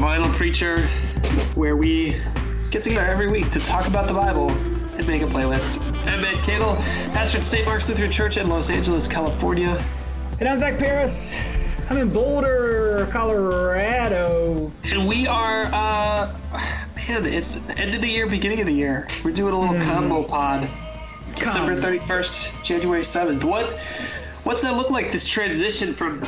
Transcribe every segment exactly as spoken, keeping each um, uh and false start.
Vinyl Preacher, where we get together every week to talk about the Bible and make a playlist. I'm Matt Cato, pastor at Saint Mark's Lutheran Church in Los Angeles, California. And I'm Zach Paris. I'm in Boulder, Colorado. And we are, uh, man, it's end of the year, beginning of the year. We're doing a little mm. combo pod. Come. December thirty-first, January seventh. What, what's that look like, this transition from...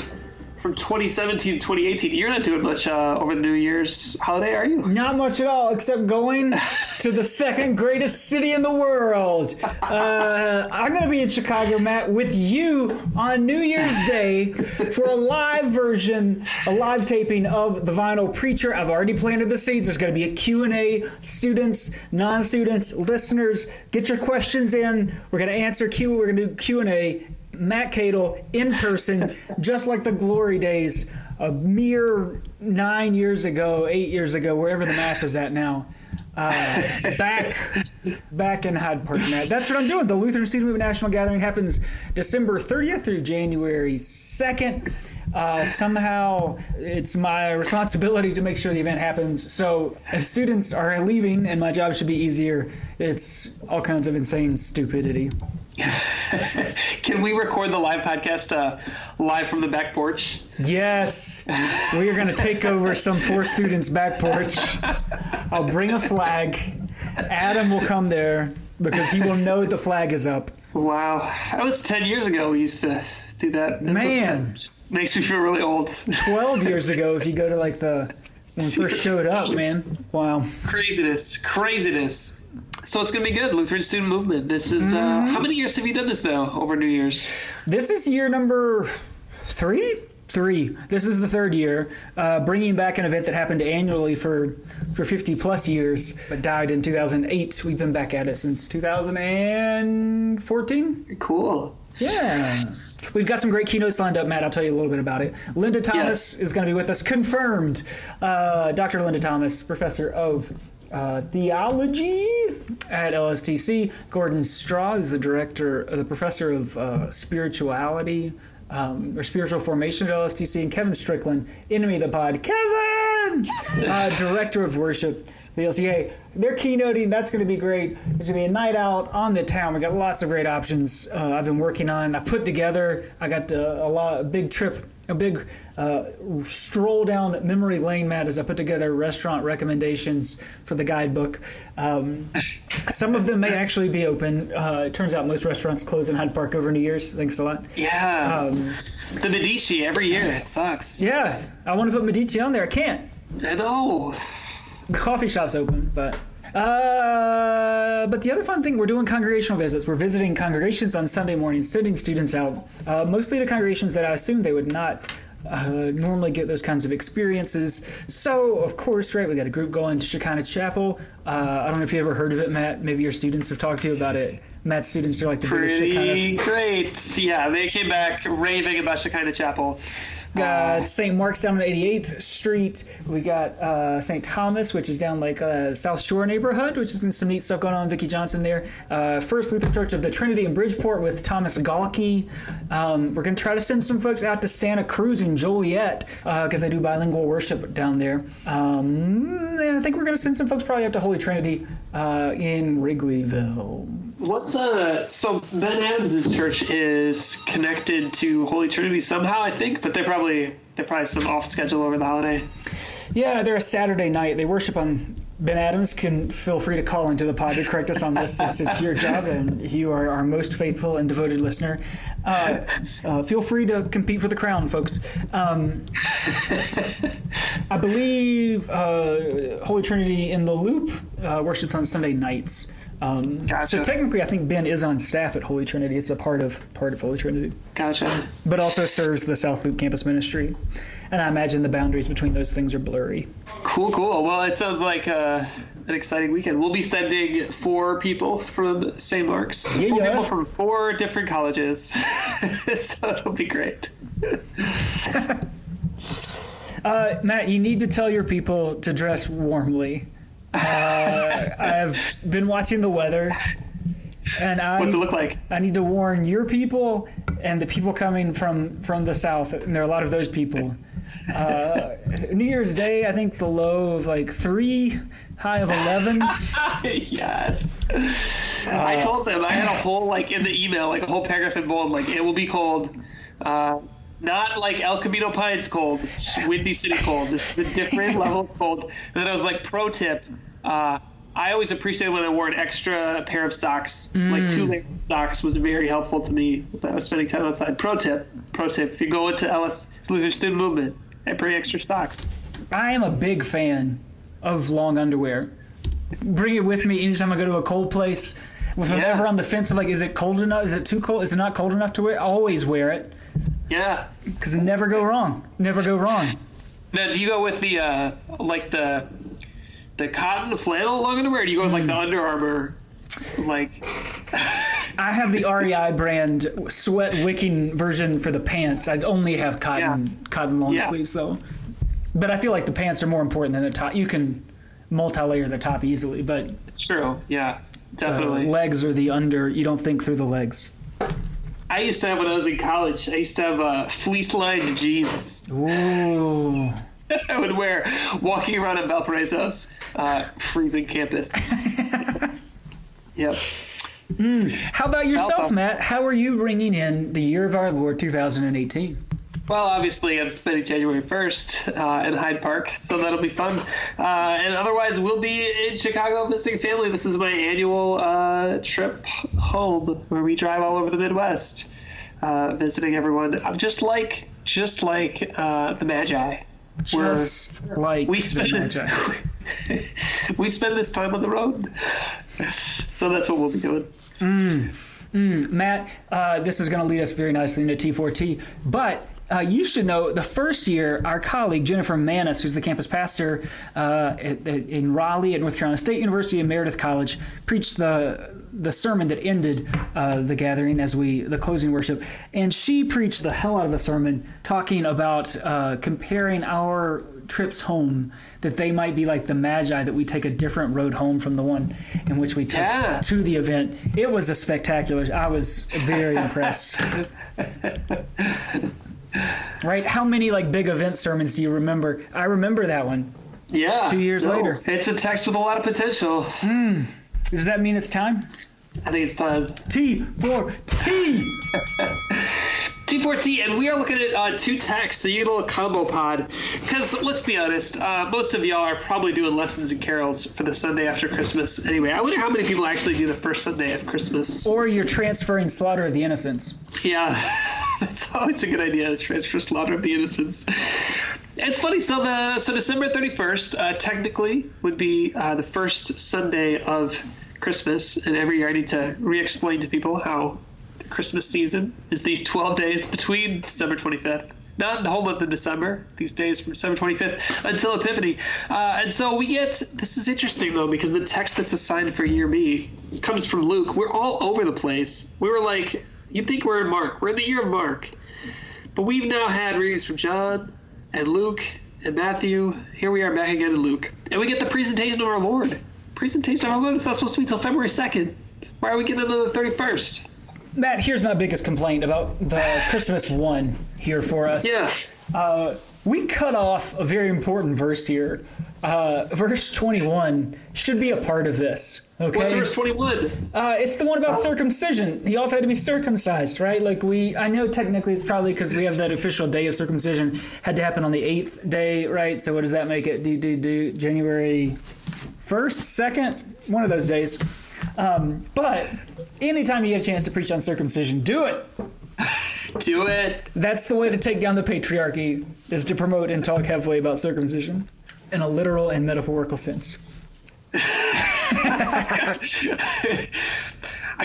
From twenty seventeen to twenty eighteen, you're not doing much uh, over the New Year's holiday, are you? Not much at all, except going to the second greatest city in the world. Uh, I'm going to be in Chicago, Matt, with you on New Year's Day for a live version, a live taping of The Vinyl Preacher. I've already planted the seeds. There's going to be a Q and A, students, non-students, listeners. Get your questions in. We're going to answer Q. We're going to do Q and A. Matt Cato in person, just like the glory days a mere nine years ago, eight years ago, wherever the math is at now. Uh, back back in Hyde Park, Matt. That's what I'm doing. The Lutheran Student Movement National Gathering happens December thirtieth through January second. Uh, somehow it's my responsibility to make sure the event happens. So if students are leaving and my job should be easier, it's all kinds of insane stupidity. Can we record the live podcast uh, live from the back porch? Yes. We are going to take over some poor student's back porch. I'll bring a flag. Adam will come there because he will know the flag is up. Wow. That was ten years ago we used to do that. Man. It just makes me feel really old. twelve years ago if you go to like the when we first showed up, man. Wow. Craziness. Craziness. So it's going to be good, Lutheran Student Movement. This is, uh, mm. how many years have you done this now over New Year's? This is year number three? Three. This is the third year, uh, bringing back an event that happened annually for, for fifty plus years, but died in two thousand eight. We've been back at it since two thousand fourteen. Cool. Yeah. We've got some great keynotes lined up, Matt. I'll tell you a little bit about it. Linda Thomas yes. is going to be with us, confirmed. Uh, Doctor Linda Thomas, professor of... Uh, theology at L S T C. Gordon Straw is the director, uh, the professor of uh, spirituality um, or spiritual formation at L S T C, and Kevin Strickland, enemy of the pod, Kevin, uh, director of worship at the L C A. They're keynoting. That's going to be great. It's going to be a night out on the town. We got lots of great options. Uh, I've been working on. I put together. I got the, a lot a big trip. A big uh, stroll down memory lane, Matt, as I put together restaurant recommendations for the guidebook. Um, some of them may actually be open. Uh, it turns out most restaurants close in Hyde Park over New Year's. Thanks a lot. Yeah. Um, the Medici every year. It sucks. Yeah. I want to put Medici on there. I can't. I know. The coffee shop's open, but... Uh, but the other fun thing, we're doing congregational visits. We're visiting congregations on Sunday morning, sending students out, uh, mostly to congregations that I assume they would not uh, normally get those kinds of experiences. So, of course, right, we got a group going to Shekinah Chapel. Uh, I don't know if you ever heard of it, Matt. Maybe your students have talked to you about it. Matt's students are like the biggest Shekinah. Pretty great. Yeah, they came back raving about Shekinah Chapel. Got uh, Saint Mark's down on eighty-eighth Street. We got uh, Saint Thomas, which is down like uh, South Shore neighborhood, which is some neat stuff going on. Vicki Johnson there. Uh, First Lutheran Church of the Trinity in Bridgeport with Thomas Gawke. Um, we're going to try to send some folks out to Santa Cruz and Joliet because uh, they do bilingual worship down there. Um, and I think we're going to send some folks probably up to Holy Trinity uh, in Wrigleyville. What's uh so Ben Adams' church is connected to Holy Trinity somehow, I think, but they're probably they're probably some off schedule over the holiday. Yeah, they're a Saturday night. They worship on Ben Adams. Can feel free to call into the pod to correct us on this. It's, it's your job, and you are our most faithful and devoted listener. Uh, uh, feel free to compete for the crown, folks. Um, I believe uh, Holy Trinity in the Loop uh, worships on Sunday nights. Um, gotcha. So technically, I think Ben is on staff at Holy Trinity. It's a part of part of Holy Trinity. Gotcha. But also serves the South Loop Campus Ministry, and I imagine the boundaries between those things are blurry. Cool, cool. Well, it sounds like uh, an exciting weekend. We'll be sending four people from Saint Mark's, yeah, four yeah. people from four different colleges. So that'll be great. uh, Matt, you need to tell your people to dress warmly. uh, I've been watching the weather, and I what's it look like? I need to warn your people and the people coming from, from the south, and there are a lot of those people, Uh, New Year's Day, I think the low of like three, high of eleven. Yes. Uh, I told them, I had a whole, like, in the email, like a whole paragraph in bold, like, it will be cold. Uh, not like El Camino Pines cold, Windy City cold. This is a different level of cold. And then I was like, pro tip, uh, I always appreciated when I wore an extra pair of socks. Mm. Like two layers of socks was very helpful to me when I was spending time outside. Pro tip, pro tip, if you go into L S Lutheran Student Movement, I bring extra socks. I am a big fan of long underwear. Bring it with me anytime I go to a cold place. If I'm yeah. ever on the fence of like, is it cold enough? Is it too cold? Is it not cold enough to wear? I always wear it. Yeah. Because never go wrong. Never go wrong. Now, do you go with the, uh, like the... the cotton flannel long underwear, or do you go with like the Under Armour? Like, I have the R E I brand sweat wicking version for the pants. I only have cotton yeah. cotton long yeah. sleeves though. But I feel like the pants are more important than the top. You can multi-layer the top easily, but it's true. Yeah, definitely. The legs are the under. You don't think through the legs. I used to have, when I was in college, I used to have uh, fleece lined jeans. Ooh. I would wear walking around in Valparaiso's uh, freezing campus. Yep. Mm. How about yourself, Matt? How are you ringing in the year of our Lord two thousand eighteen? Well, obviously, I'm spending January first uh, in Hyde Park, so that'll be fun. Uh, and otherwise, we'll be in Chicago visiting family. This is my annual uh, trip home where we drive all over the Midwest, uh, visiting everyone. I'm just like, just like uh, the Magi. Just We're, like we spend we spend this time on the road, so that's what we'll be doing. Mm, mm, Matt, uh, this is going to lead us very nicely into T four T. But uh, you should know, the first year, our colleague Jennifer Maness, who's the campus pastor uh, at, at, in Raleigh at North Carolina State University and Meredith College, preached the the sermon that ended uh, the gathering as we the closing worship, and she preached the hell out of a sermon talking about uh, comparing our trips home, that they might be like the Magi, that we take a different road home from the one in which we took yeah. to the event. It was a spectacular. I was very impressed. Right? How many like big event sermons do you remember? I remember that one. Yeah. Two years no. later. It's a text with a lot of potential. Mm. Does that mean it's time? I think it's time. T four T. T four T, and we are looking at uh, two texts, so you get a little combo pod. Because let's be honest, uh, most of y'all are probably doing lessons and carols for the Sunday after Christmas. Anyway, I wonder how many people actually do the first Sunday of Christmas. Or you're transferring Slaughter of the Innocents. Yeah, that's always a good idea to transfer Slaughter of the Innocents. It's funny, so the so December thirty-first uh, technically would be uh, the first Sunday of Christmas, and every year I need to re-explain to people how the Christmas season is these twelve days between December twenty-fifth, not the whole month of December, these days from December twenty-fifth until Epiphany. Uh, and so we get, this is interesting though, because the text that's assigned for year B comes from Luke. We're all over the place. We were like, you'd think we're in Mark. We're in the year of Mark. But we've now had readings from John and Luke and Matthew. Here we are back again in Luke. And we get the presentation of our Lord. Presentation of our Lord. It's not supposed to be until February second. Why are we getting another thirty-first? Matt, here's my biggest complaint about the Christmas one here for us. Yeah. Uh, we cut off a very important verse here. Uh, verse twenty-one should be a part of this. Okay. What's verse twenty-one? Uh, it's the one about circumcision. He also had to be circumcised, right? Like we, I know technically it's probably because we have that official day of circumcision had to happen on the eighth day, right? So what does that make it? Do do do January first, second, one of those days. Um, but anytime you get a chance to preach on circumcision, do it. Do it. That's the way to take down the patriarchy, is to promote and talk heavily about circumcision in a literal and metaphorical sense. I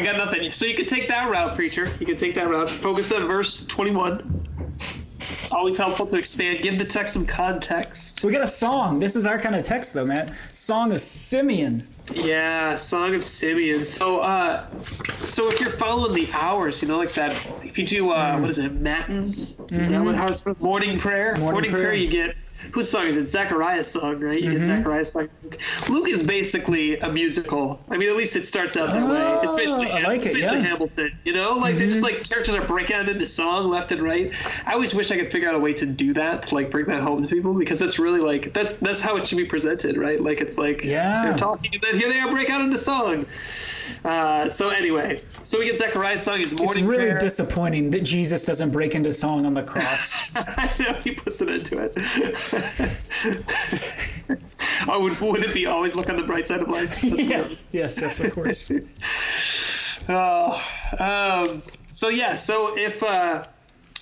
got nothing. So you can take that route, preacher. You can take that route. Focus on verse twenty-one. Always helpful to expand. Give the text some context. We got a song. This is our kind of text, though, Matt. Song of Simeon. Yeah, Song of Simeon. So, uh, so if you're following the hours, you know, like that. If you do, uh, mm. what is it, matins? Is mm-hmm. that what? How it's morning prayer. Morning, morning prayer. prayer. You get whose song is it? Zachariah's song, right? You mm-hmm. get Zachariah's song. Luke is basically a musical. I mean, at least it starts out that oh, way. It's basically, I like it's it, basically yeah. Hamilton, you know? Like, mm-hmm. they just, like, characters are breaking them into song left and right. I always wish I could figure out a way to do that, to, like, bring that home to people, because that's really, like, that's that's how it should be presented, right? Like, it's like, yeah. they're talking, and then here they are, break out into song. Uh, so anyway, so we get Zachariah's song. His morning It's really prayer. Disappointing that Jesus doesn't break into song on the cross. I know, he puts it into it. oh, would, would it be always look on the bright side of life? yes, yes, yes, of course. oh, um, so yeah, so if uh,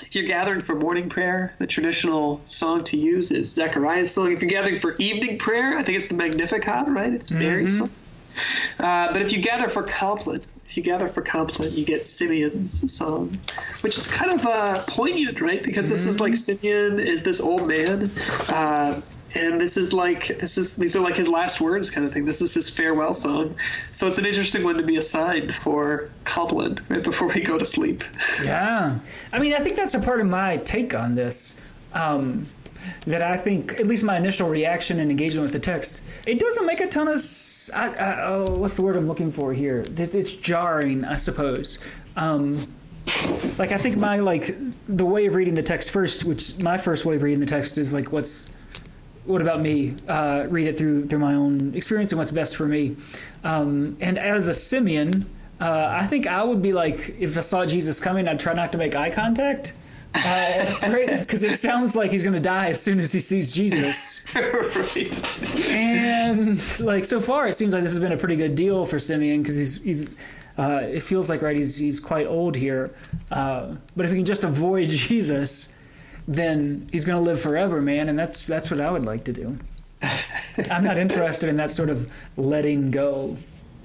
if you're gathering for morning prayer, the traditional song to use is Zachariah's song. If you're gathering for evening prayer, I think it's the Magnificat, right? It's Mary's mm-hmm. song. Uh, but if you gather for Compline, if you gather for Compline, you get Simeon's song, which is kind of uh, poignant, right? Because this mm-hmm. is like Simeon is this old man, uh, and this is like this is these are like his last words, kind of thing. This is his farewell song. So it's an interesting one to be assigned for Compline right before we go to sleep. Yeah, I mean, I think that's a part of my take on this. Um, that I think, at least my initial reaction and engagement with the text, it doesn't make a ton of s- I, I, oh, what's the word I'm looking for here? It, it's jarring, I suppose. Um, like, I think my, like, the way of reading the text first, which my first way of reading the text is, like, what's, what about me? Uh, read it through through my own experience and what's best for me. Um, and as a Simeon, uh, I think I would be like, if I saw Jesus coming, I'd try not to make eye contact. Because uh, it sounds like he's going to die as soon as he sees Jesus. right. And, like, so far it seems like this has been a pretty good deal for Simeon because he's, he's uh, it feels like, right, he's he's quite old here. Uh, but if he can just avoid Jesus, then he's going to live forever, man. And that's that's what I would like to do. I'm not interested in that sort of letting go.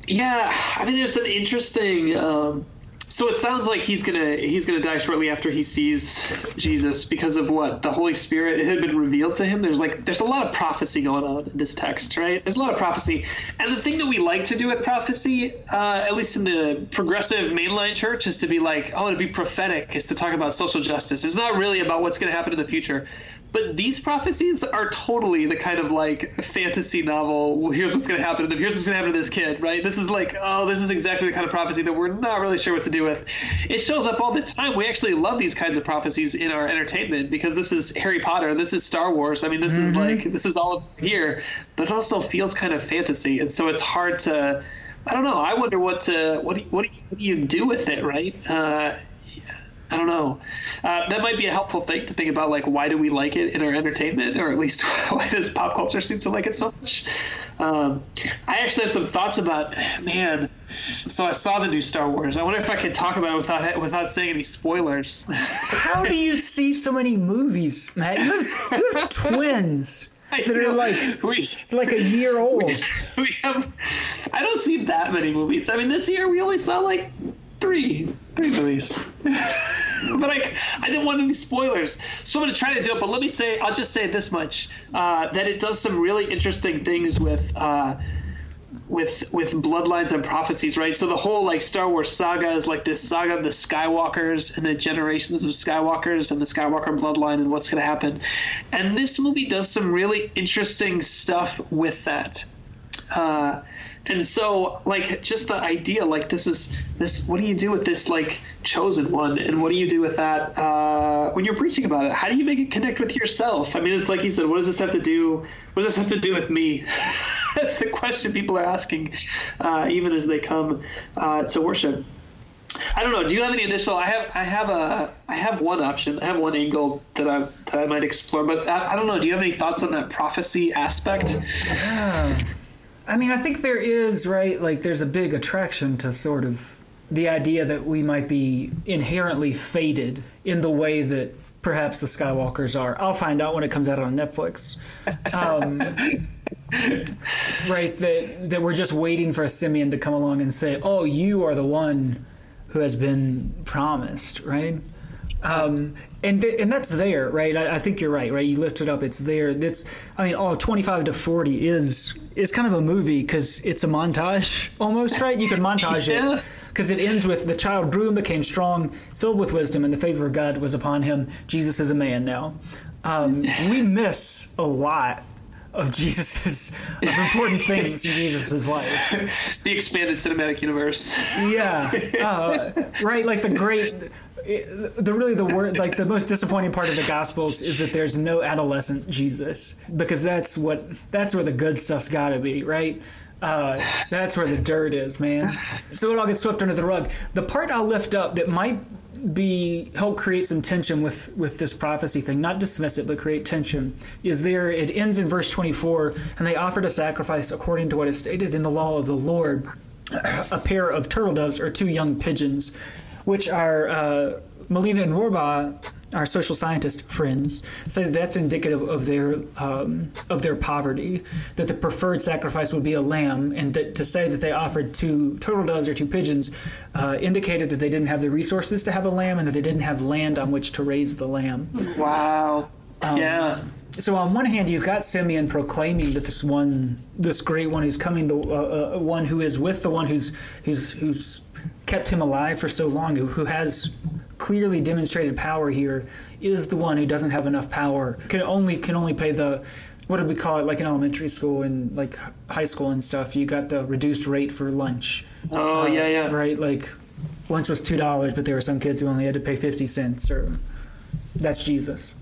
Yeah, I mean, there's an interesting... Um... So it sounds like he's gonna he's gonna die shortly after he sees Jesus because of what the Holy Spirit it had been revealed to him. There's like there's a lot of prophecy going on in this text, right? There's a lot of prophecy, and the thing that we like to do with prophecy, uh, at least in the progressive mainline church, is to be like, oh, to be prophetic is to talk about social justice. It's not really about what's going to happen in the future. But these prophecies are totally the kind of like fantasy novel. Well, here's what's going to happen. Here's what's going to happen to this kid, right? This is like, oh, this is exactly the kind of prophecy that we're not really sure what to do with. It shows up all the time. We actually love these kinds of prophecies in our entertainment because this is Harry Potter. This is Star Wars. I mean, this mm-hmm. is like, this is all of here, but it also feels kind of fantasy. And so it's hard to, I don't know. I wonder what to, what do, what do, you, what do you do with it, right? Uh, I don't know. Uh, that might be a helpful thing to think about, like, why do we like it in our entertainment, or at least why does pop culture seem to like it so much? Um, I actually have some thoughts about, man, so I saw the new Star Wars. I wonder if I could talk about it without without saying any spoilers. How do you see so many movies, Matt? You have, you have twins. I that know. Are like we, like a year old. We, we have. I don't see that many movies. I mean, this year we only saw, like, Three, three movies, but I, I didn't want any spoilers, so I'm going to try to do it. But let me say, I'll just say this much: uh, that it does some really interesting things with, uh, with, with bloodlines and prophecies, right? So the whole like Star Wars saga is like this saga of the Skywalkers and the generations of Skywalkers and the Skywalker bloodline and what's going to happen. And this movie does some really interesting stuff with that. Uh, And so, like, just the idea, like, this is this. What do you do with this, like, chosen one? And what do you do with that uh, when you're preaching about it? How do you make it connect with yourself? I mean, it's like you said, what does this have to do? What does this have to do with me? That's the question people are asking, uh, even as they come uh, to worship. I don't know. Do you have any additional? I have. I have a. I have one option. I have one angle that I that I might explore. But I, I don't know. Do you have any thoughts on that prophecy aspect? Yeah. I mean, I think there is, right, like there's a big attraction to sort of the idea that we might be inherently fated in the way that perhaps the Skywalkers are. I'll find out when it comes out on Netflix. Um, right, that that we're just waiting for a Simeon to come along and say, oh, you are the one who has been promised, right? Um, and th- and that's there, right? I, I think you're right, right? You lift it up, it's there. This, I mean, all twenty-five to forty is is kind of a movie because it's a montage almost, right? You can montage yeah. it because it ends with the child grew and became strong, filled with wisdom, and the favor of God was upon him. Jesus is a man now. Um, we miss a lot of Jesus's of important things in Jesus's life. The expanded cinematic universe. Yeah, uh, right. Like the great, the really the word like the most disappointing part of the Gospels is that there's no adolescent Jesus, because that's what that's where the good stuff's got to be, right? Uh, that's where the dirt is, man. So it all gets swept under the rug. The part I'll lift up that might be help create some tension with, with this prophecy thing, not dismiss it, but create tension, is there, it ends in verse twenty-four, and they offered a sacrifice according to what is stated in the law of the Lord, a pair of turtle doves or two young pigeons, which are, uh, Melina and Rohrbaugh, our social scientist friends, say so that's indicative of their um, of their poverty, that the preferred sacrifice would be a lamb, and that to say that they offered two turtle doves or two pigeons uh, indicated that they didn't have the resources to have a lamb and that they didn't have land on which to raise the lamb. Wow. Um, yeah. So on one hand, you've got Simeon proclaiming that this one, this great one who's coming, the uh, uh, one who is with the one who's who's who's kept him alive for so long, who, who has clearly demonstrated power here, is the one who doesn't have enough power, can only can only pay the, what do we call it, like in elementary school and like high school and stuff, you got the reduced rate for lunch. Oh, uh, yeah, yeah. Right, like lunch was two dollars, but there were some kids who only had to pay fifty cents, or that's Jesus.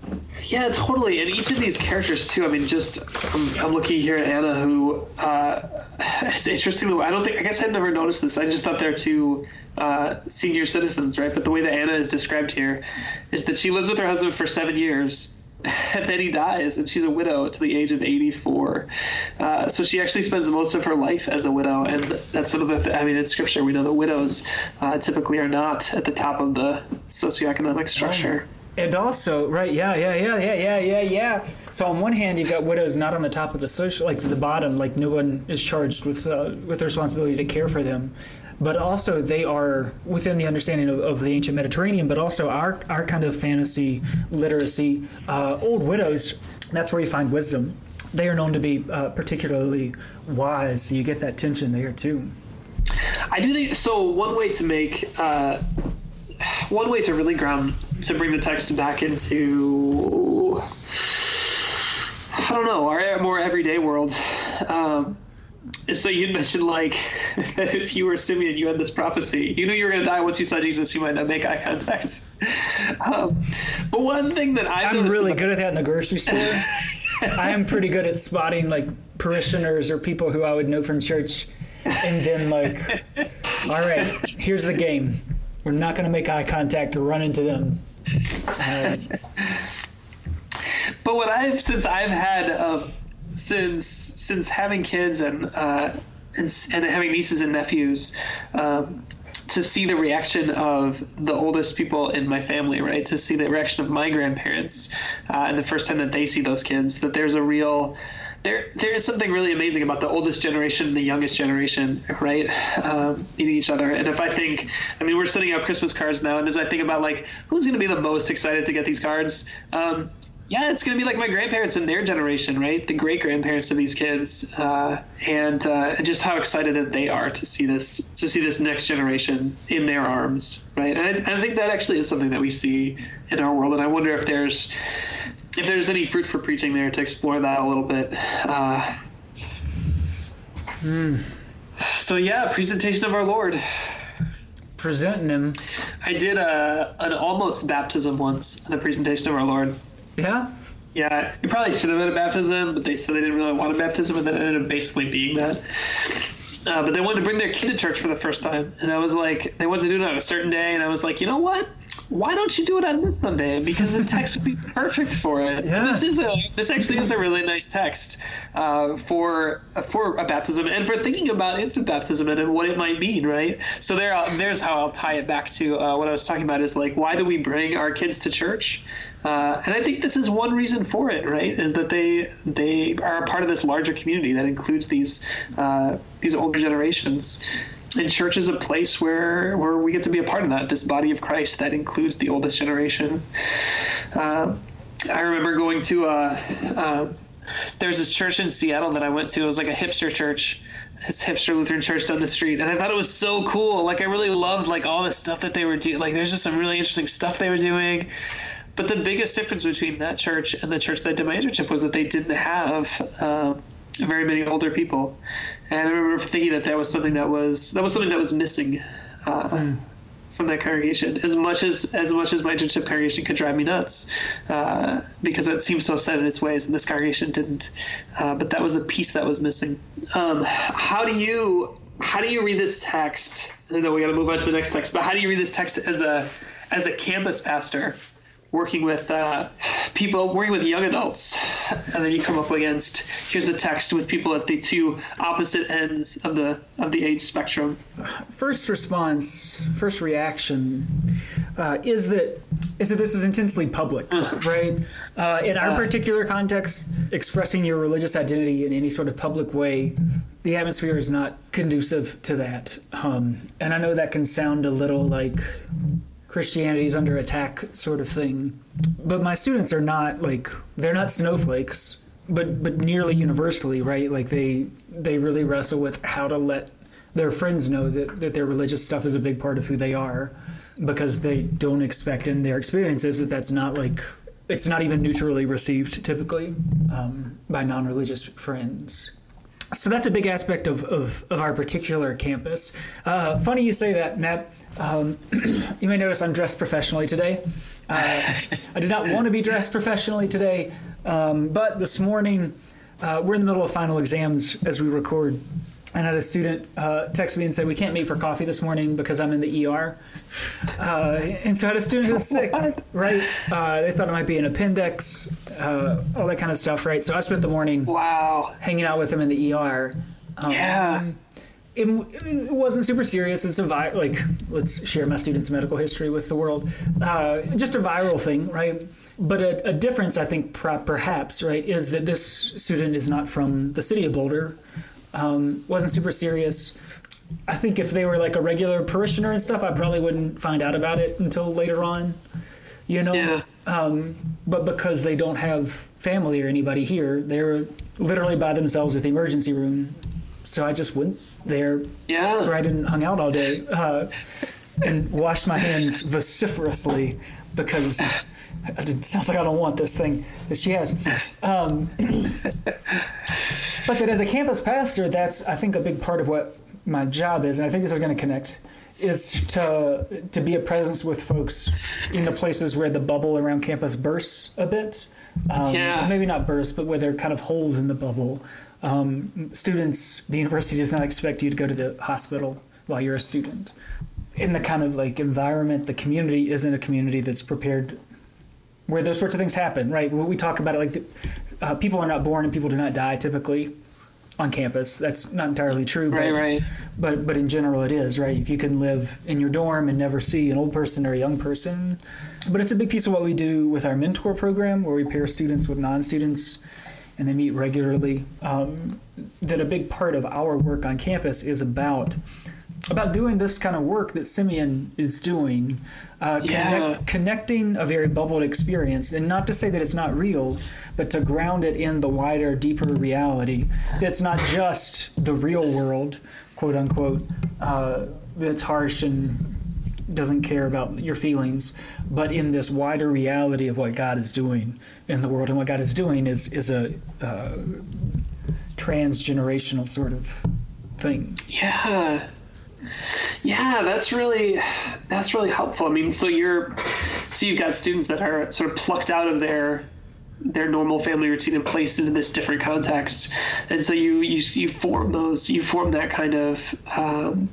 Yeah, totally. And each of these characters too, I mean, just I'm, I'm looking here at Anna, who uh, it's interesting, I don't think, I guess I'd never noticed this, I just thought there too Uh, senior citizens, right? But the way that Anna is described here is that she lives with her husband for seven years, and then he dies, and she's a widow to the age of eighty-four. Uh, so she actually spends most of her life as a widow, and that's some of the. I mean, in Scripture, we know that widows uh, typically are not at the top of the socioeconomic structure. And also, right? Yeah, yeah, yeah, yeah, yeah, yeah, yeah. So on one hand, you've got widows not on the top of the social, like the bottom, like no one is charged with uh, with the responsibility to care for them. But also they are within the understanding of, of the ancient Mediterranean, but also our our kind of fantasy literacy. Uh, old widows, that's where you find wisdom. They are known to be uh, particularly wise, so you get that tension there too. I do think, so one way to make, uh, one way to really ground, to bring the text back into, I don't know, our more everyday world, um, so you mentioned like that if you were Simeon, you had this prophecy. You knew you were going to die once you saw Jesus. You might not make eye contact. Um, but one thing that I've I'm really about- good at that in the grocery store. I am pretty good at spotting like parishioners or people who I would know from church, and then like, all right, here's the game. We're not going to make eye contact or run into them. Uh, but what I've since I've had of. Uh, Since since having kids and uh, and, and having nieces and nephews, um, to see the reaction of the oldest people in my family, right? To see the reaction of my grandparents, uh, and the first time that they see those kids, that there's a real there there is something really amazing about the oldest generation and the youngest generation, right? Um, in each other. And if I think, I mean, we're sending out Christmas cards now, and as I think about like who's going to be the most excited to get these cards. Um, Yeah, it's going to be like my grandparents in their generation, right? The great-grandparents of these kids, uh, and uh, just how excited that they are to see this, to see this next generation in their arms, right? And I, I think that actually is something that we see in our world, and I wonder if there's, if there's any fruit for preaching there to explore that a little bit. Uh, mm. So yeah, presentation of our Lord. Presenting him. I did a, an almost baptism once, the presentation of our Lord. Yeah? Yeah, it probably should have been a baptism, but they said they didn't really want a baptism, and then it ended up basically being that. Uh, but they wanted to bring their kid to church for the first time, and I was like, they wanted to do it on a certain day, and I was like, you know what? Why don't you do it on this Sunday? Because the text would be perfect for it. Yeah. This is a this actually is a really nice text uh, for for a baptism and for thinking about infant baptism and what it might mean, right? So there, there's how I'll tie it back to uh, what I was talking about is like, why do we bring our kids to church? Uh, and I think this is one reason for it, right? Is that they they are a part of this larger community that includes these uh, these older generations. And church is a place where where we get to be a part of that, this body of Christ that includes the oldest generation. Uh, I remember going to uh, uh, there's this church in Seattle that I went to. It was like a hipster church, this hipster Lutheran church down the street, and I thought it was so cool. Like I really loved like all the stuff that they were doing. Like there's just some really interesting stuff they were doing. But the biggest difference between that church and the church that did my internship was that they didn't have uh, very many older people. And I remember thinking that that was something that was that was something that was missing uh, mm. from that congregation. As much as as much as my internship congregation could drive me nuts, uh, because it seemed so set in its ways, and this congregation didn't. Uh, but that was a piece that was missing. Um, how do you how do you read this text? And then we got to move on to the next text. But how do you read this text as a as a campus pastor, working with uh, people, working with young adults, and then you come up against, here's a text with people at the two opposite ends of the of the age spectrum? First response, first reaction uh, is that is that this is intensely public, right? Uh, in our particular context, expressing your religious identity in any sort of public way, the atmosphere is not conducive to that. Um, and I know that can sound a little like Christianity is under attack sort of thing. But my students are not like, they're not snowflakes, but but nearly universally, right? Like they they really wrestle with how to let their friends know that, that their religious stuff is a big part of who they are, because they don't expect in their experiences that that's not like, it's not even neutrally received typically um, by non-religious friends. So that's a big aspect of, of, of our particular campus. Uh, funny you say that, Matt. Um, you may notice I'm dressed professionally today. Uh, I did not want to be dressed professionally today, um, but this morning uh, we're in the middle of final exams as we record, and I had a student uh, text me and say, we can't meet for coffee this morning because I'm in the E R. Uh, and so I had a student who's sick, right? Uh, they thought it might be an appendix, uh, all that kind of stuff, right? So I spent the morning wow. hanging out with him in the E R. Um, yeah. It, it wasn't super serious. It's a vi- like, let's share my students' medical history with the world. Uh, just a viral thing, right? But a, a difference, I think, perhaps, right, is that this student is not from the city of Boulder. Um, wasn't super serious. I think if they were like a regular parishioner and stuff, I probably wouldn't find out about it until later on, you know? Yeah. Um, but because they don't have family or anybody here, they're literally by themselves at the emergency room. So I just went there, yeah. right, and hung out all day uh, and washed my hands vociferously because it sounds like I don't want this thing that she has. Um, but that as a campus pastor, that's, I think, a big part of what my job is, and I think this is going to connect, is to to be a presence with folks in the places where the bubble around campus bursts a bit. Um, yeah. Maybe not bursts, but where there are kind of holes in the bubble. Um, students, the university does not expect you to go to the hospital while you're a student. In the kind of like environment, the community isn't a community that's prepared where those sorts of things happen, right? When we talk about it, like the, uh, people are not born and people do not die typically on campus. That's not entirely true, but, right, right. but but in general it is, right? If you can live in your dorm and never see an old person or a young person. But it's a big piece of what we do with our mentor program, where we pair students with non-students and they meet regularly, um, that a big part of our work on campus is about about doing this kind of work that Simeon is doing, uh, yeah. connect, connecting a very bubbled experience, and not to say that it's not real, but to ground it in the wider, deeper reality that's not just the real world, quote unquote, uh, that's harsh and doesn't care about your feelings, but in this wider reality of what God is doing in the world. And what God is doing is is a uh, transgenerational sort of thing. Yeah, yeah, that's really that's really helpful. I mean, so you're so you've got students that are sort of plucked out of their their normal family routine and placed into this different context, and so you you you form those you form that kind of. Um,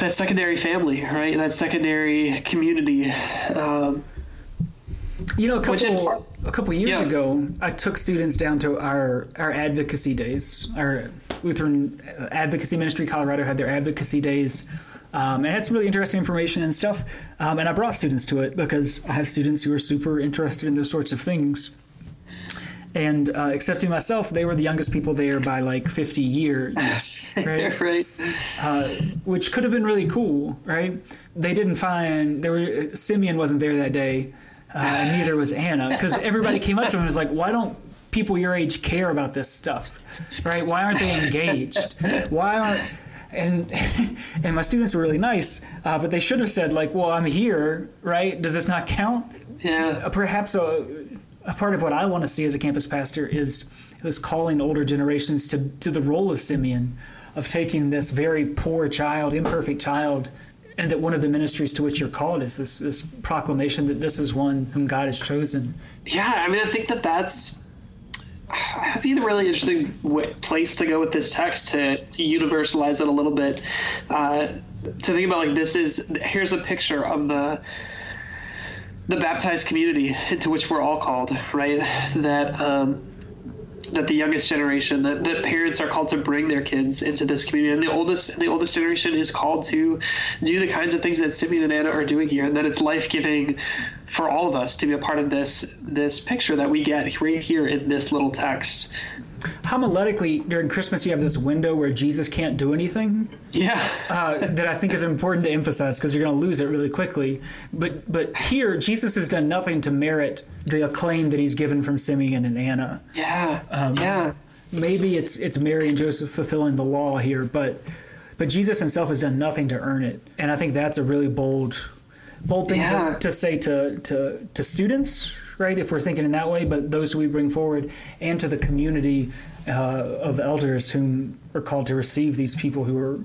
that secondary family, right? That secondary community. Um, you know, a couple part, a couple years yeah. ago, I took students down to our, our advocacy days. Our Lutheran Advocacy Ministry Colorado had their advocacy days. Um, and had some really interesting information and stuff. Um, and I brought students to it because I have students who are super interested in those sorts of things. And uh, excepting myself, they were the youngest people there by like fifty years, right? right. Uh, which could have been really cool, right? They didn't find, there were, Simeon wasn't there that day, uh, and neither was Anna, because everybody came up to him and was like, why don't people your age care about this stuff, right? Why aren't they engaged? Why aren't, And and my students were really nice, uh, but they should have said, like, well, I'm here, right? Does this not count? Yeah. Perhaps a, a part of what I want to see as a campus pastor is, is calling older generations to, to the role of Simeon, of taking this very poor child, imperfect child, and that one of the ministries to which you're called is this, this proclamation that this is one whom God has chosen. Yeah, I mean, I think that that's... I think the really interesting w- place to go with this text to, to universalize it a little bit, uh, to think about like this is, here's a picture of the the baptized community into which we're all called, right? That um, that the youngest generation, that, that parents are called to bring their kids into this community, and the oldest the oldest generation is called to do the kinds of things that Simeon and Anna are doing here, and that it's life-giving for all of us to be a part of this this picture that we get right here in this little text. Homiletically, during Christmas, you have this window where Jesus can't do anything. Yeah. uh, that I think is important to emphasize because you're going to lose it really quickly. But but here, Jesus has done nothing to merit the acclaim that he's given from Simeon and Anna. Yeah. Um, yeah. Maybe it's it's Mary and Joseph fulfilling the law here, but but Jesus himself has done nothing to earn it, and I think that's a really bold bold thing yeah. to, to say to to to students. Right, if we're thinking in that way, but those who we bring forward and to the community uh, of elders whom are called to receive these people who are,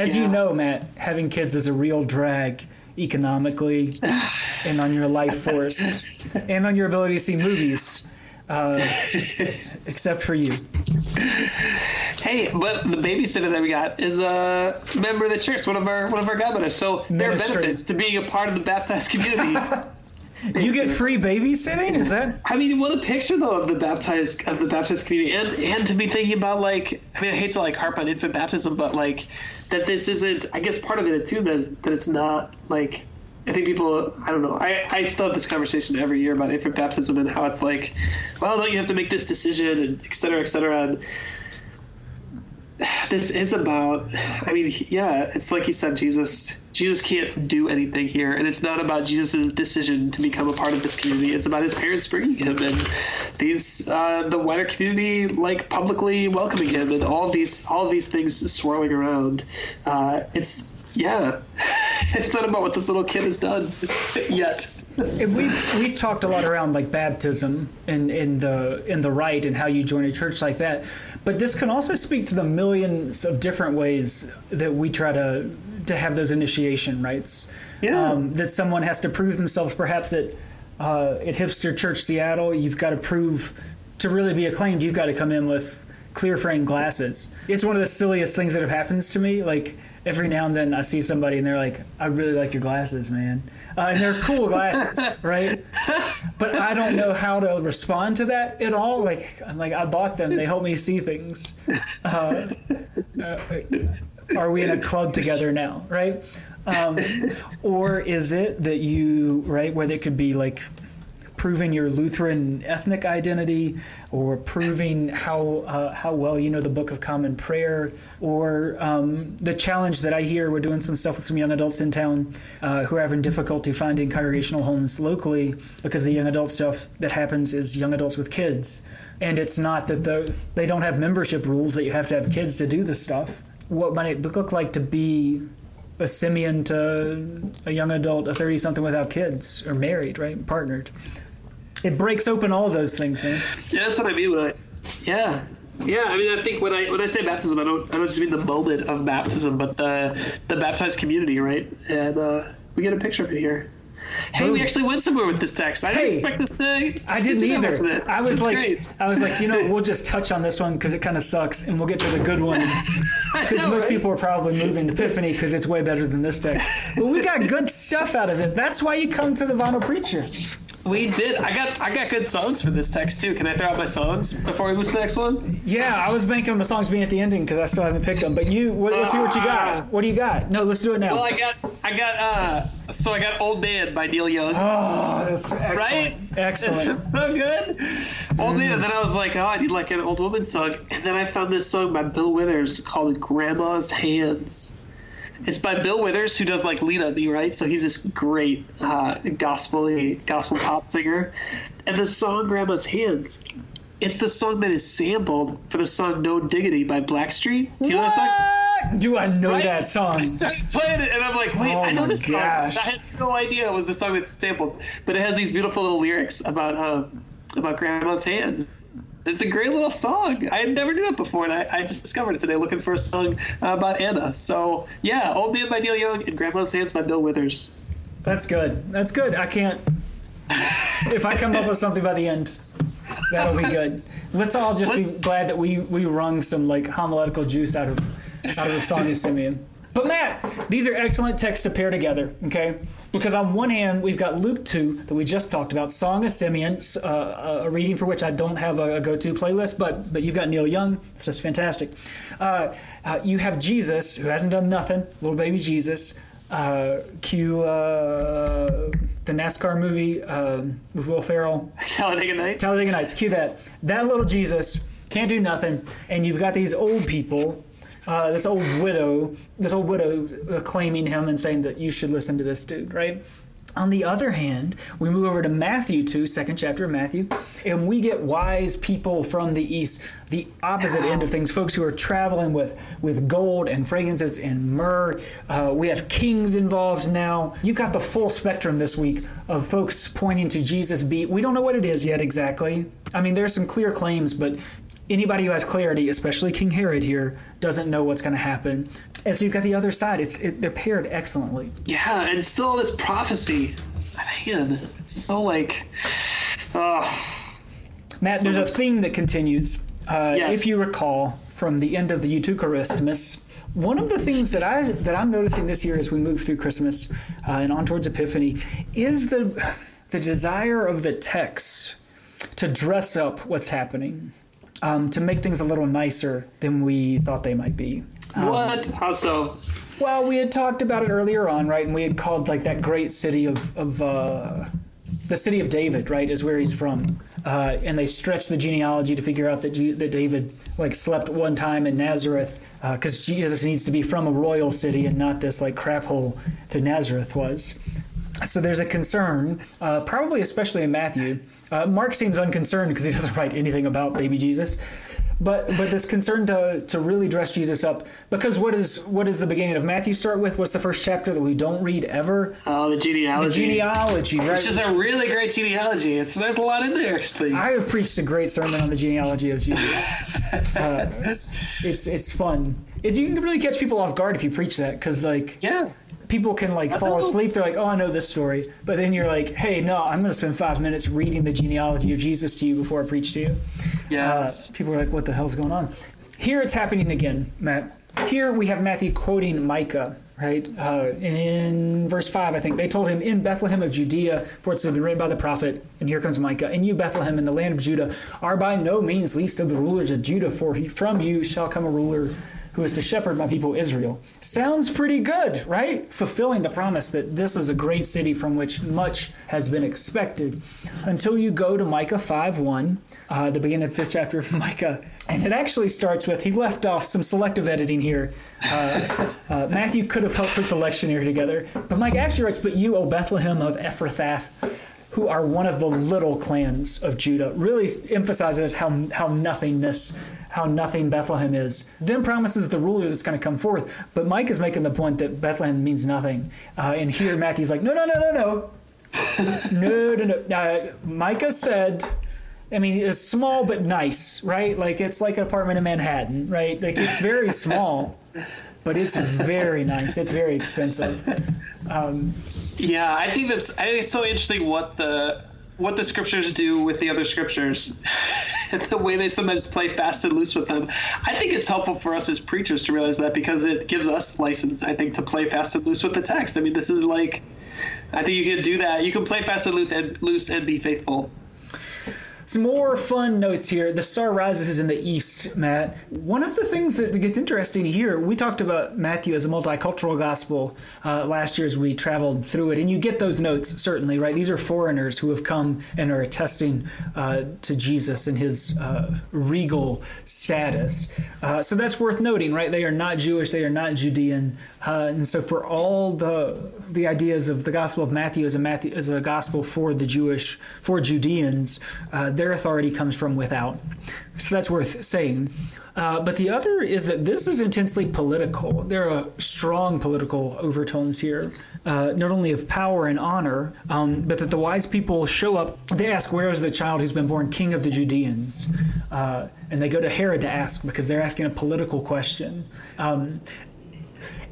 as yeah. you know, Matt, having kids is a real drag economically and on your life force and on your ability to see movies, uh, except for you. Hey, but the babysitter that we got is a member of the church, one of our, one of our godmothers. So Ministry. There are benefits to being a part of the baptized community. You get free babysitting? Is that? I mean, what a picture though of the baptized of the Baptist community, and and to be thinking about like, I mean, I hate to like harp on infant baptism, but like that this isn't. I guess part of it too that that it's not like. I think people. I don't know. I I still have this conversation every year about infant baptism and how it's like, well, don't you have to make this decision and et cetera, et cetera. And, this is about, I mean, yeah, it's like you said, Jesus, Jesus can't do anything here. And it's not about Jesus's decision to become a part of this community. It's about his parents bringing him and these, uh, the wider community, like publicly welcoming him and all these, all these things swirling around. Uh, it's, yeah, it's not about what this little kid has done yet. And we've we've talked a lot around like baptism and in the in the rite and how you join a church like that, but this can also speak to the millions of different ways that we try to to have those initiation rites. Yeah, um, that someone has to prove themselves. Perhaps at uh, at Hipster Church Seattle, you've got to prove to really be acclaimed. You've got to come in with clear frame glasses. It's one of the silliest things that have happened to me. Like. Every now and then I see somebody and they're like, I really like your glasses, man. Uh, and they're cool glasses, right? But I don't know how to respond to that at all. Like, I'm like, I bought them. They help me see things. Uh, uh, are we in a club together now, right? Um, or is it that you, right, where they could be like proving your Lutheran ethnic identity or proving how uh, how well you know the Book of Common Prayer, or um, the challenge that I hear, we're doing some stuff with some young adults in town uh, who are having difficulty finding congregational homes locally because the young adult stuff that happens is young adults with kids. And it's not that the, they don't have membership rules that you have to have kids to do this stuff. What might it look like to be a Simeon to a young adult, a thirty-something without kids or married, right, partnered? It breaks open all those things, man. Yeah, that's what I mean when I, yeah, yeah. I mean, I think when I when I say baptism, I don't I don't just mean the moment of baptism, but the the baptized community, right? And uh, we get a picture of it here. Hey, Ooh. We actually went somewhere with this text. I hey, didn't expect this to. I didn't either. I was it's like, great. I was like, you know, we'll just touch on this one because it kind of sucks, and we'll get to the good one because most right? people are probably moving to Epiphany because it's way better than this text. But we got good stuff out of it. That's why you come to the Vinyl Preacher. We did. I got I got good songs for this text too. Can I throw out my songs before we move to the next one? Yeah, I was banking on the songs being at the ending because I still haven't picked them. But you, what, let's see what you got. What do you got? No, let's do it now. Well, I got I got uh. So I got "Old Man" by Neil Young. Oh, that's excellent. Right? Excellent. It's so good. Old Man. Mm. And then I was like, oh, I need like an old woman song. And then I found this song by Bill Withers called "Grandma's Hands." It's by Bill Withers, who does like "Lean On Me," right? So he's this great uh, gospel-y, gospel pop singer. And the song "Grandma's Hands," it's the song that is sampled for the song "No Diggity" by Blackstreet. Do you know that song? fuck do I know right? that song? I started playing it, and I'm like, wait, oh I know this gosh. song. I had no idea it was the song that's sampled. But it has these beautiful little lyrics about uh, about Grandma's hands. It's a great little song. I had never knew it before, and I, I just discovered it today looking for a song uh, about Anna. So, yeah, Old Man by Neil Young and Grandma's Hands by Bill Withers. That's good. That's good. I can't. If I come up with something by the end, that'll be good. Let's all just Let's, be glad that we, we wrung some, like, homiletical juice out of out of the song of Simeon. But, Matt, these are excellent texts to pair together, okay? Because on one hand, we've got Luke two that we just talked about, Song of Simeon, uh, a reading for which I don't have a, a go-to playlist, but but you've got Neil Young. It's just fantastic. Uh, uh, you have Jesus, who hasn't done nothing, little baby Jesus. Uh, cue uh, the NASCAR movie uh, with Will Ferrell. Talladega Nights. Talladega Nights. Cue that. That little Jesus can't do nothing, and you've got these old people... Uh, this old widow, this old widow uh, claiming him and saying that you should listen to this dude, right? On the other hand, we move over to Matthew two, second chapter of Matthew, and we get wise people from the east, the opposite end of things, folks who are traveling with, with gold and fragrances and myrrh. Uh, we have kings involved now. You've got the full spectrum this week of folks pointing to Jesus. Be We don't know what it is yet exactly. I mean, there's some clear claims, but... Anybody who has clarity, especially King Herod here, doesn't know what's going to happen. And so you've got the other side. It's it, they're paired excellently. Yeah, and still this prophecy. Man, it's so like... Uh, Matt, so there's much. a theme that continues. Uh, yes. If you recall from the end of the Eutucharistimus, one of the things that, I, that I'm noticing this year as we move through Christmas uh, and on towards Epiphany is the the desire of the text to dress up what's happening. Um, to make things a little nicer than we thought they might be. Um, what? How so? Well, we had talked about it earlier on, right? And we had called like that great city of, of uh, the city of David, right, is where he's from. Uh, and they stretched the genealogy to figure out that, G- that David like slept one time in Nazareth because uh, Jesus needs to be from a royal city and not this like crap hole that Nazareth was. So there's a concern, uh, probably especially in Matthew. Uh, Mark seems unconcerned because he doesn't write anything about baby Jesus. But but this concern to to really dress Jesus up, because what is what is the beginning of Matthew start with? What's the first chapter that we don't read ever? Oh, the genealogy. The genealogy, right? Which is a really great genealogy. It's, there's a lot in there, actually. I have preached a great sermon on the genealogy of Jesus. uh, it's it's fun. It's, you can really catch people off guard if you preach that, because like... Yeah. People can like fall asleep. They're like, oh, I know this story. But then you're like, hey, no, I'm going to spend five minutes reading the genealogy of Jesus to you before I preach to you. Yes. Uh, people are like, what the hell's going on? Here it's happening again, Matt. Here we have Matthew quoting Micah, right? Uh, in verse five, I think, they told him, in Bethlehem of Judea, for it's been written by the prophet, and here comes Micah, and you, Bethlehem, in the land of Judah, are by no means least of the rulers of Judah, for from you shall come a ruler who is to shepherd my people Israel. Sounds pretty good, right? Fulfilling the promise that this is a great city from which much has been expected, until you go to Micah five one, uh, the beginning of the fifth chapter of Micah. And it actually starts with, he left off some selective editing here. Uh, uh, Matthew could have helped put the lectionary together. But Micah actually writes, but you, O Bethlehem of Ephrathah, who are one of the little clans of Judah, really emphasizes how how nothingness how nothing Bethlehem is, then promises the ruler that's going to come forth. But Mike is making the point that Bethlehem means nothing. Uh, and here Matthew's like, no, no, no, no, no. No, no, no. Uh, Micah said, I mean, it's small but nice, right? Like, it's like an apartment in Manhattan, right? Like, it's very small, but it's very nice. It's very expensive. Um, yeah, I think that's I think it's so interesting what the... what the scriptures do with the other scriptures, the way they sometimes play fast and loose with them. I think it's helpful for us as preachers to realize that, because it gives us license, I think, to play fast and loose with the text. I mean, this is like, I think you can do that. You can play fast and loose and be faithful. Some more fun notes here. The star rises in the east, Matt. One of the things that gets interesting here, we talked about Matthew as a multicultural gospel uh, last year as we traveled through it. And you get those notes, certainly, right? These are foreigners who have come and are attesting uh, to Jesus and his uh, regal status. Uh, so that's worth noting, right? They are not Jewish. They are not Judean. Uh, and so for all the the ideas of the gospel of Matthew as a, Matthew, as a gospel for the Jewish, for Judeans, uh, their authority comes from without. So that's worth saying. Uh, but the other is that this is intensely political. There are strong political overtones here, uh, not only of power and honor, um, but that the wise people show up. They ask, where is the child who's been born king of the Judeans? Uh, and they go to Herod to ask because they're asking a political question. Um,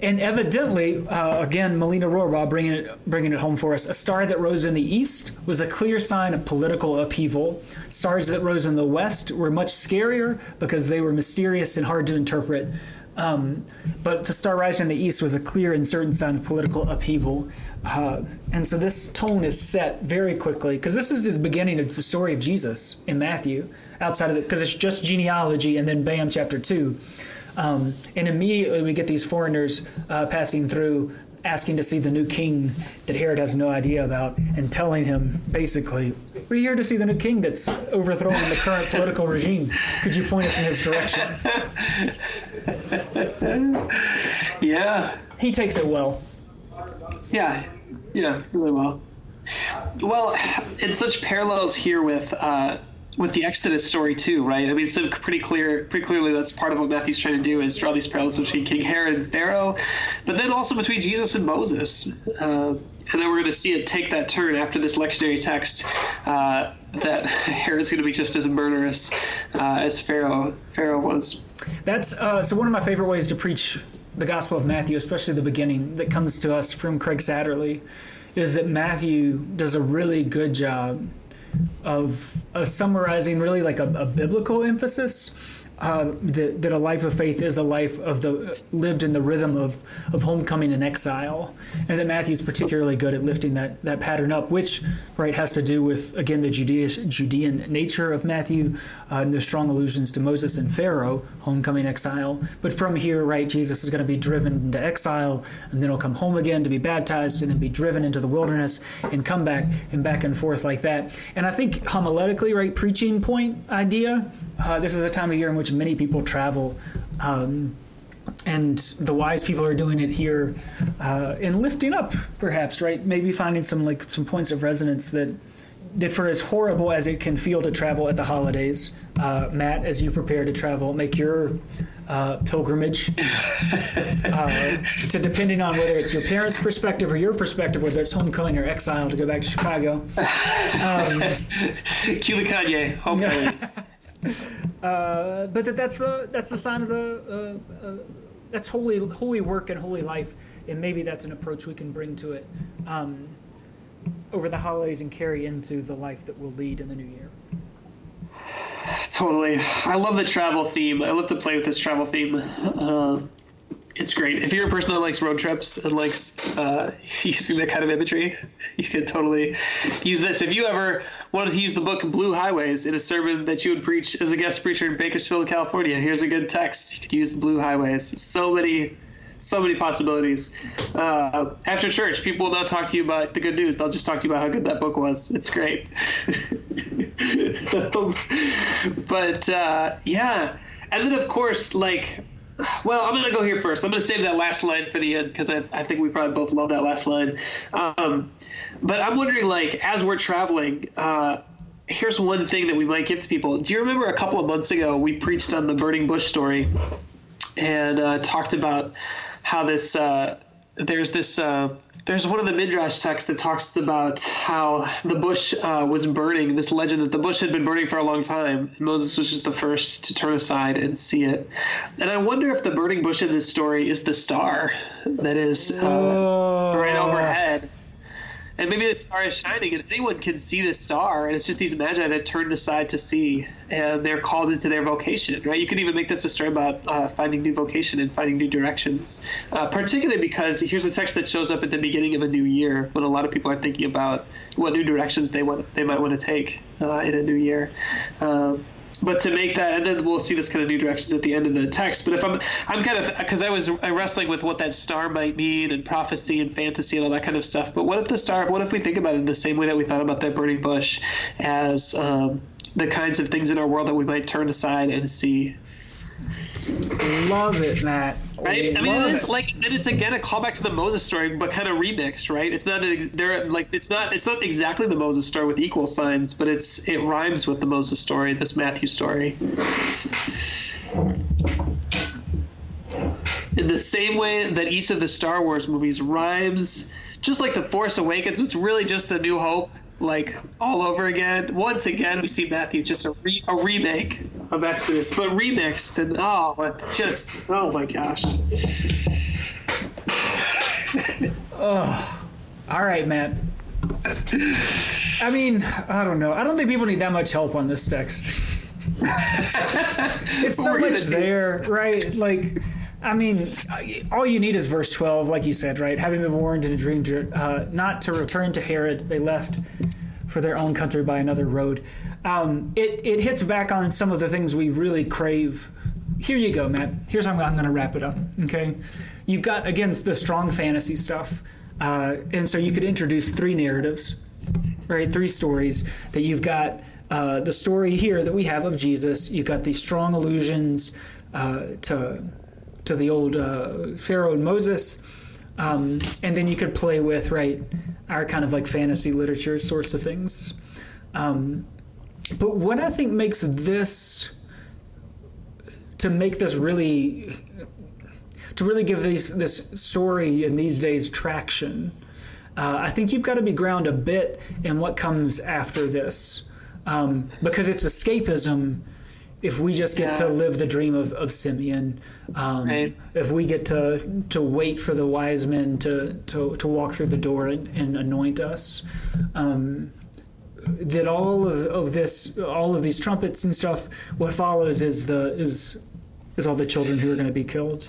And evidently, uh, again, Melina Rohrbaugh bringing it, bringing it home for us, a star that rose in the east was a clear sign of political upheaval. Stars that rose in the west were much scarier because they were mysterious and hard to interpret. Um, but the star rising in the east was a clear and certain sign of political upheaval. Uh, and so this tone is set very quickly, because this is the beginning of the story of Jesus in Matthew, outside of it, because it's just genealogy, and then bam, chapter two. Um, and immediately we get these foreigners uh, passing through, asking to see the new king that Herod has no idea about, and telling him, basically, we're here to see the new king that's overthrowing the current political regime. Could you point us in his direction? Yeah. He takes it well. Yeah, yeah, really well. Well, it's such parallels here with... Uh, with the Exodus story too, right? I mean, so pretty clear, pretty clearly that's part of what Matthew's trying to do, is draw these parallels between King Herod and Pharaoh, but then also between Jesus and Moses. Uh, and then we're going to see it take that turn after this lectionary text, uh, that Herod's going to be just as murderous uh, as Pharaoh Pharaoh was. That's uh, so one of my favorite ways to preach the Gospel of Matthew, especially the beginning that comes to us from Craig Satterlee, is that Matthew does a really good job of uh, summarizing really like a, a biblical emphasis, uh, that, that a life of faith is a life of the lived in the rhythm of, of homecoming and exile. And that Matthew's particularly good at lifting that, that pattern up, which right has to do with, again, the Judea, Judean nature of Matthew, uh, and the strong allusions to Moses and Pharaoh, homecoming, exile. But from here, right, Jesus is going to be driven into exile, and then he'll come home again to be baptized, and then be driven into the wilderness and come back, and back and forth like that. And I think homiletically, right, preaching point idea, uh, this is a time of year in which many people travel, um, and the wise people are doing it here, uh, and lifting up, perhaps, right? Maybe finding some like some points of resonance that, that for as horrible as it can feel to travel at the holidays, uh, Matt, as you prepare to travel, make your uh, pilgrimage uh, to, depending on whether it's your parents' perspective or your perspective, whether it's homecoming or exile, to go back to Chicago. Um, Cue the Kanye, homecoming. Uh, but that, that's the that's the sign of the uh, uh, that's holy holy work and holy life, and maybe that's an approach we can bring to it um, over the holidays and carry into the life that we'll lead in the new year. Totally, I love the travel theme. I love to play with this travel theme. Uh, it's great. If you're a person that likes road trips and likes uh, using that kind of imagery, you can totally use this. If you ever wanted to use the book Blue Highways in a sermon that you would preach as a guest preacher in Bakersfield, California, here's a good text. You could use Blue Highways. So many, so many possibilities. Uh, after church, people will not talk to you about the good news. They'll just talk to you about how good that book was. It's great. But uh, yeah. And then, of course, like... Well, I'm going to go here first. I'm going to save that last line for the end, because I, I think we probably both love that last line. Um, but I'm wondering, like, as we're traveling, uh, here's one thing that we might give to people. Do you remember a couple of months ago we preached on the burning bush story and uh, talked about how this uh, – there's this uh, – there's one of the Midrash texts that talks about how the bush uh, was burning, this legend that the bush had been burning for a long time, and Moses was just the first to turn aside and see it. And I wonder if the burning bush in this story is the star that is uh, oh. right overhead. And maybe the star is shining, and anyone can see the star, and it's just these magi that turned aside to see, and they're called into their vocation, right? You could even make this a story about uh, finding new vocation and finding new directions, uh, particularly because here's a text that shows up at the beginning of a new year when a lot of people are thinking about what new directions they want, they might want to take uh, in a new year. Um, But to make that, and then we'll see this kind of new directions at the end of the text. But if I'm, I'm kind of, because I was wrestling with what that star might mean, and prophecy and fantasy and all that kind of stuff. But what if the star, what if we think about it in the same way that we thought about that burning bush, as um, the kinds of things in our world that we might turn aside and see? Love it, Matt. Right? I mean, it is it. like, and it's again a callback to the Moses story, but kind of remixed, right? It's not a, they're like it's not it's not exactly the Moses story with equal signs, but it's it rhymes with the Moses story, this Matthew story. In the same way that each of the Star Wars movies rhymes, just like The Force Awakens, it's really just A New Hope, like all over again. Once again, we see Matthew just a, re a remake of Exodus, but remixed, and oh, just, oh my gosh. Oh, all right, Matt. I mean, I don't know. I don't think people need that much help on this text. It's so much there, right? Like, I mean, all you need is verse twelve, like you said, right? Having been warned in a dream to, uh, not to return to Herod, they left for their own country by another road. Um, it, it hits back on some of the things we really crave. Here you go, Matt. Here's how I'm, I'm going to wrap it up, okay? You've got, again, the strong fantasy stuff. Uh, and so you could introduce three narratives, right? Three stories that you've got. Uh, the story here that we have of Jesus. You've got these strong allusions uh, to... to the old uh, Pharaoh and Moses. Um, and then you could play with, right, our kind of like fantasy literature sorts of things. Um, but what I think makes this, to make this really, to really give these, this story in these days traction, uh, I think you've got to be ground a bit in what comes after this. Um, because it's escapism if we just get yeah. to live the dream of, of Simeon, um, right. if we get to to wait for the wise men to to, to walk through the door and, and anoint us, um, that all of, of this, all of these trumpets and stuff, what follows is the is is all the children who are going to be killed.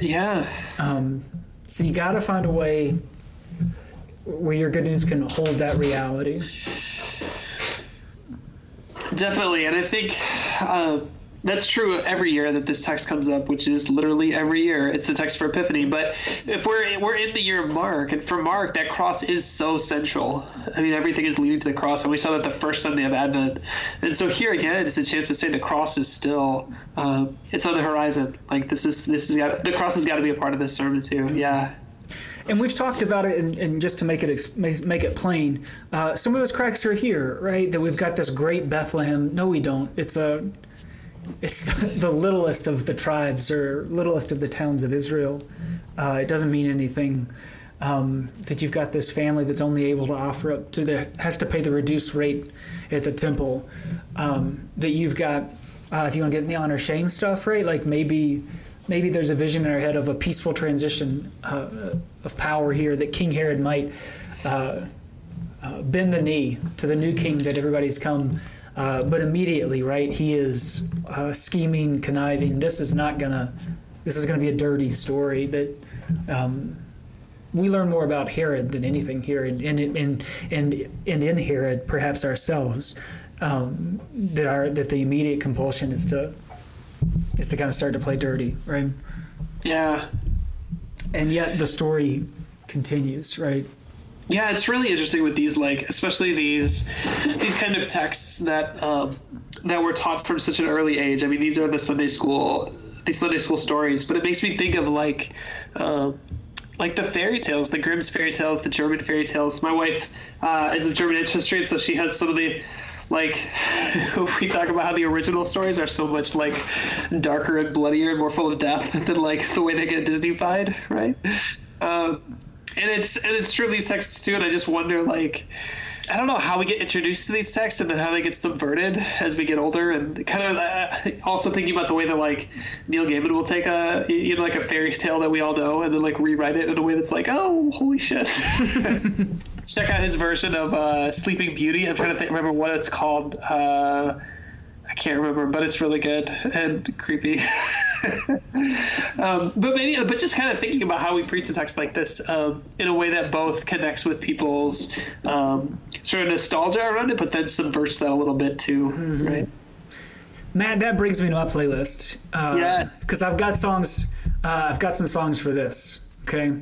Yeah. Um, so you got to find a way where your good news can hold that reality. Definitely, and I think uh, that's true every year that this text comes up, which is literally every year. It's the text for Epiphany, but if we're we're in the year of Mark, and for Mark, that cross is so central. I mean, everything is leading to the cross, and we saw that the first Sunday of Advent. And so here again, it's a chance to say the cross is still uh, it's on the horizon. Like this is this is got, the cross has got to be a part of this sermon too. Yeah. And we've talked about it, and, and just to make it make it plain, uh, some of those cracks are here, right? That we've got this great Bethlehem. No, we don't. It's a, it's the, the littlest of the tribes or littlest of the towns of Israel. Uh, it doesn't mean anything. Um, that you've got this family that's only able to offer up to the has to pay the reduced rate at the temple. Um, that you've got, uh, if you want to get in the honor shame stuff, right? Like maybe. Maybe there's a vision in our head of a peaceful transition uh, of power here, that King Herod might uh, uh, bend the knee to the new king that everybody's come. Uh, but immediately, right, he is uh, scheming, conniving. This is not gonna. This is gonna be a dirty story that um, we learn more about Herod than anything here, and and and and, and in Herod, perhaps ourselves, um, that our that the immediate compulsion is to. is to kind of start to play dirty, right? Yeah. And yet the story continues, right? Yeah, it's really interesting with these, like, especially these these kind of texts that um, that were taught from such an early age. I mean, these are the Sunday school, these Sunday school stories, but it makes me think of, like, uh, like the fairy tales, the Grimm's fairy tales, the German fairy tales. My wife uh, is of German ancestry, so she has some of the... Like, we talk about how the original stories are so much, like, darker and bloodier and more full of death than, like, the way they get Disney-fied, right? Uh, and it's and it's true of these texts, too, and I just wonder, like, I don't know how we get introduced to these texts and then how they get subverted as we get older, and kind of uh, also thinking about the way that, like, Neil Gaiman will take a, you know, like a fairy tale that we all know and then, like, rewrite it in a way that's like, oh, holy shit. Check out his version of uh, Sleeping Beauty. I'm trying to think, remember what it's called. Uh, I can't remember, but it's really good and creepy. um, but maybe, but just kind of thinking about how we preach a text like this um, in a way that both connects with people's um, sort of nostalgia around it, but then subverts that a little bit too, mm-hmm. right? Matt, that brings me to my playlist. Uh, yes, because I've got songs. Uh, I've got some songs for this. Okay.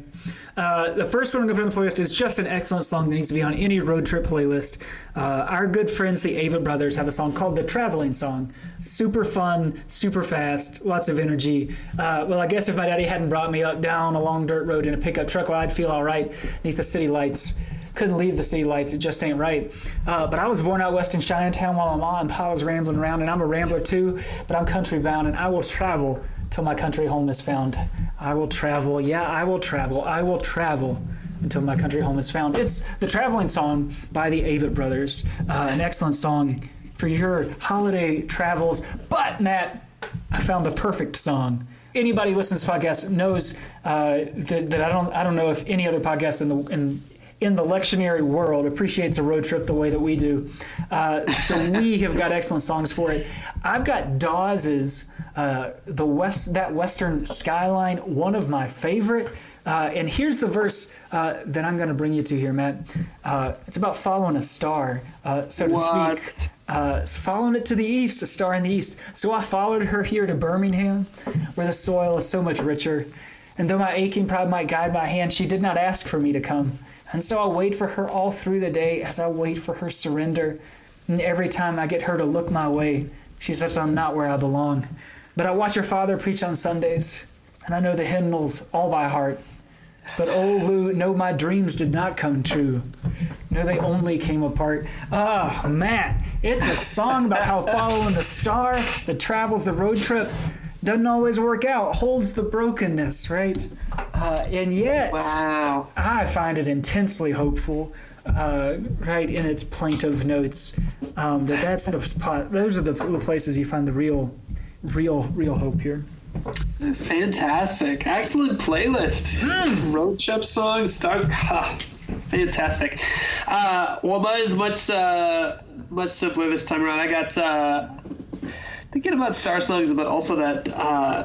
Uh, the first one I'm going to put on the playlist is just an excellent song that needs to be on any road trip playlist. Uh, our good friends, the Avett Brothers, have a song called The Traveling Song. Super fun, super fast, lots of energy. Uh, well, I guess if my daddy hadn't brought me up down a long dirt road in a pickup truck, well, I'd feel all right beneath the city lights. Couldn't leave the city lights. It just ain't right. Uh, but I was born out west in Chinatown while my mom and pa was rambling around, and I'm a rambler too, but I'm country bound, and I will travel till my country home is found. I will travel. Yeah, I will travel. I will travel until my country home is found. It's The Traveling Song by the Avett Brothers. Uh, an excellent song for your holiday travels. But, Matt, I found the perfect song. Anybody listening to this podcast knows uh, that, that I don't I don't know if any other podcast in the in in the lectionary world appreciates a road trip the way that we do. Uh, so we have got excellent songs for it. I've got Dawes's uh, the West That Western Skyline, one of my favorite. Uh, and here's the verse uh, that I'm going to bring you to here, Matt. Uh, it's about following a star, uh, so to what? speak. Uh, following it to the east, a star in the east. So I followed her here to Birmingham, where the soil is so much richer. And though my aching pride might guide my hand, she did not ask for me to come. And so I'll wait for her all through the day as I wait for her surrender. And every time I get her to look my way, she says I'm not where I belong. But I watch her father preach on Sundays, and I know the hymnals all by heart. But oh, Lou, no, my dreams did not come true. No, they only came apart. Oh, Matt, it's a song about how following the star that travels the road trip doesn't always work out, holds the brokenness, right? Uh, and yet, wow. I find it intensely hopeful, uh, right, in its plaintive notes. Um, that that's the spot. Those are the places you find the real, real, real hope here. Fantastic. Excellent playlist. Mm. Road trip songs, stars. Ah, fantastic. Uh, well, mine is much, uh, much simpler this time around. I got... Uh, Thinking about star songs, but also that, uh,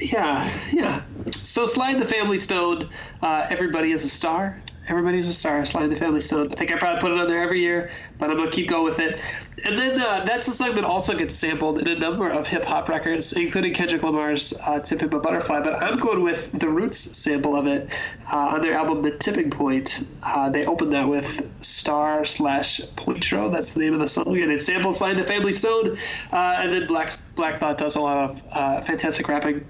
yeah, yeah. So Sly and the Family Stone, uh, Everybody is a Star. Everybody is a Star, Sly and the Family Stone. I think I probably put it on there every year, but I'm going to keep going with it. And then uh, that's a song that also gets sampled in a number of hip-hop records, including Kendrick Lamar's uh, Tip Him a Butterfly, but I'm going with the Roots sample of it uh, on their album The Tipping Point. Uh, they opened that with Star slash Pointro. That's the name of the song. And it samples Sly and the Family Stone, uh, and then Black Black Thought does a lot of uh, fantastic rapping.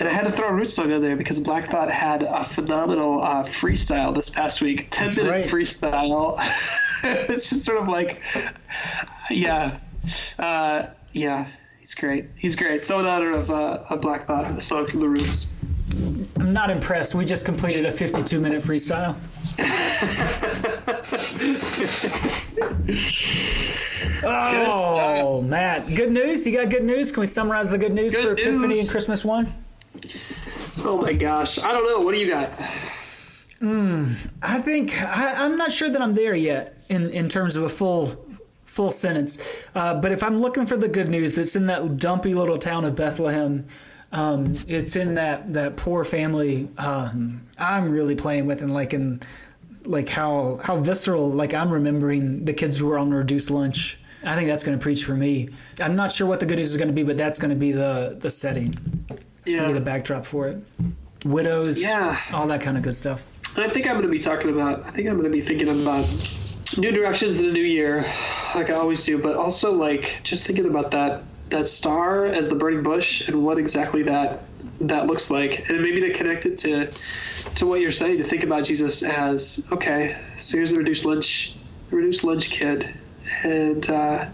And I had to throw a Roots song in there because Black Thought had a phenomenal uh, freestyle this past week. ten-minute right. freestyle. It's just sort of like... Yeah, uh, yeah, he's great. He's great. So in honor of uh, a Black Thought, a song from the Roots. I'm not impressed. We just completed a fifty-two minute freestyle. Oh, good Matt. Good news? You got good news? Can we summarize the good news good for news. Epiphany and Christmas one? Oh, my gosh. I don't know. What do you got? Mm, I think I, I'm not sure that I'm there yet in, in terms of a full... Full sentence. Uh, but if I'm looking for the good news, it's in that dumpy little town of Bethlehem. Um, it's in that, that poor family um, I'm really playing with and like in like how how visceral, like I'm remembering the kids who were on reduced lunch. I think that's going to preach for me. I'm not sure what the good news is going to be, but that's going to be the, the setting. It's yeah. going to be the backdrop for it. Widows, yeah. all that kind of good stuff. I think I'm going to be talking about, I think I'm going to be thinking about new directions in a new year, like I always do, but also like just thinking about that that star as the burning bush and what exactly that that looks like, and maybe to connect it to to what you're saying, to think about Jesus as okay. So here's the reduced lunch, reduced lunch kid, and uh,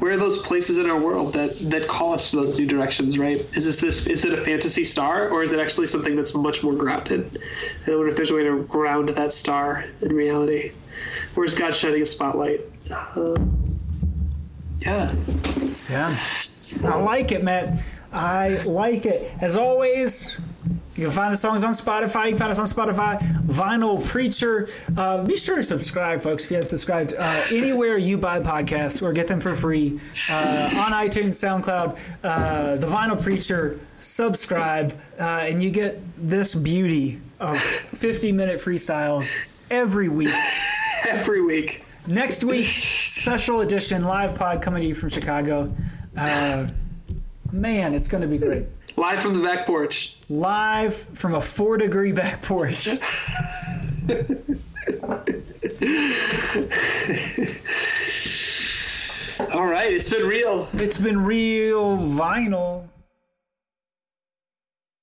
where are those places in our world that that call us to those new directions? Right? Is this this is it a fantasy star, or is it actually something that's much more grounded? And I wonder if there's a way to ground that star in reality. Where's God shining a spotlight? Uh, yeah. Yeah. I like it, Matt. I like it. As always, you can find the songs on Spotify. You can find us on Spotify. Vinyl Preacher. Uh, be sure to subscribe, folks, if you haven't subscribed. Uh, anywhere you buy podcasts or get them for free. Uh, on iTunes, SoundCloud, uh, the Vinyl Preacher. Subscribe. Uh, and you get this beauty of fifty-minute freestyles every week. Every week. Next week, special edition live pod coming to you from Chicago. Uh, man, it's going to be great. Live from the back porch. Live from a four degree back porch. All right, it's been real. It's been real vinyl.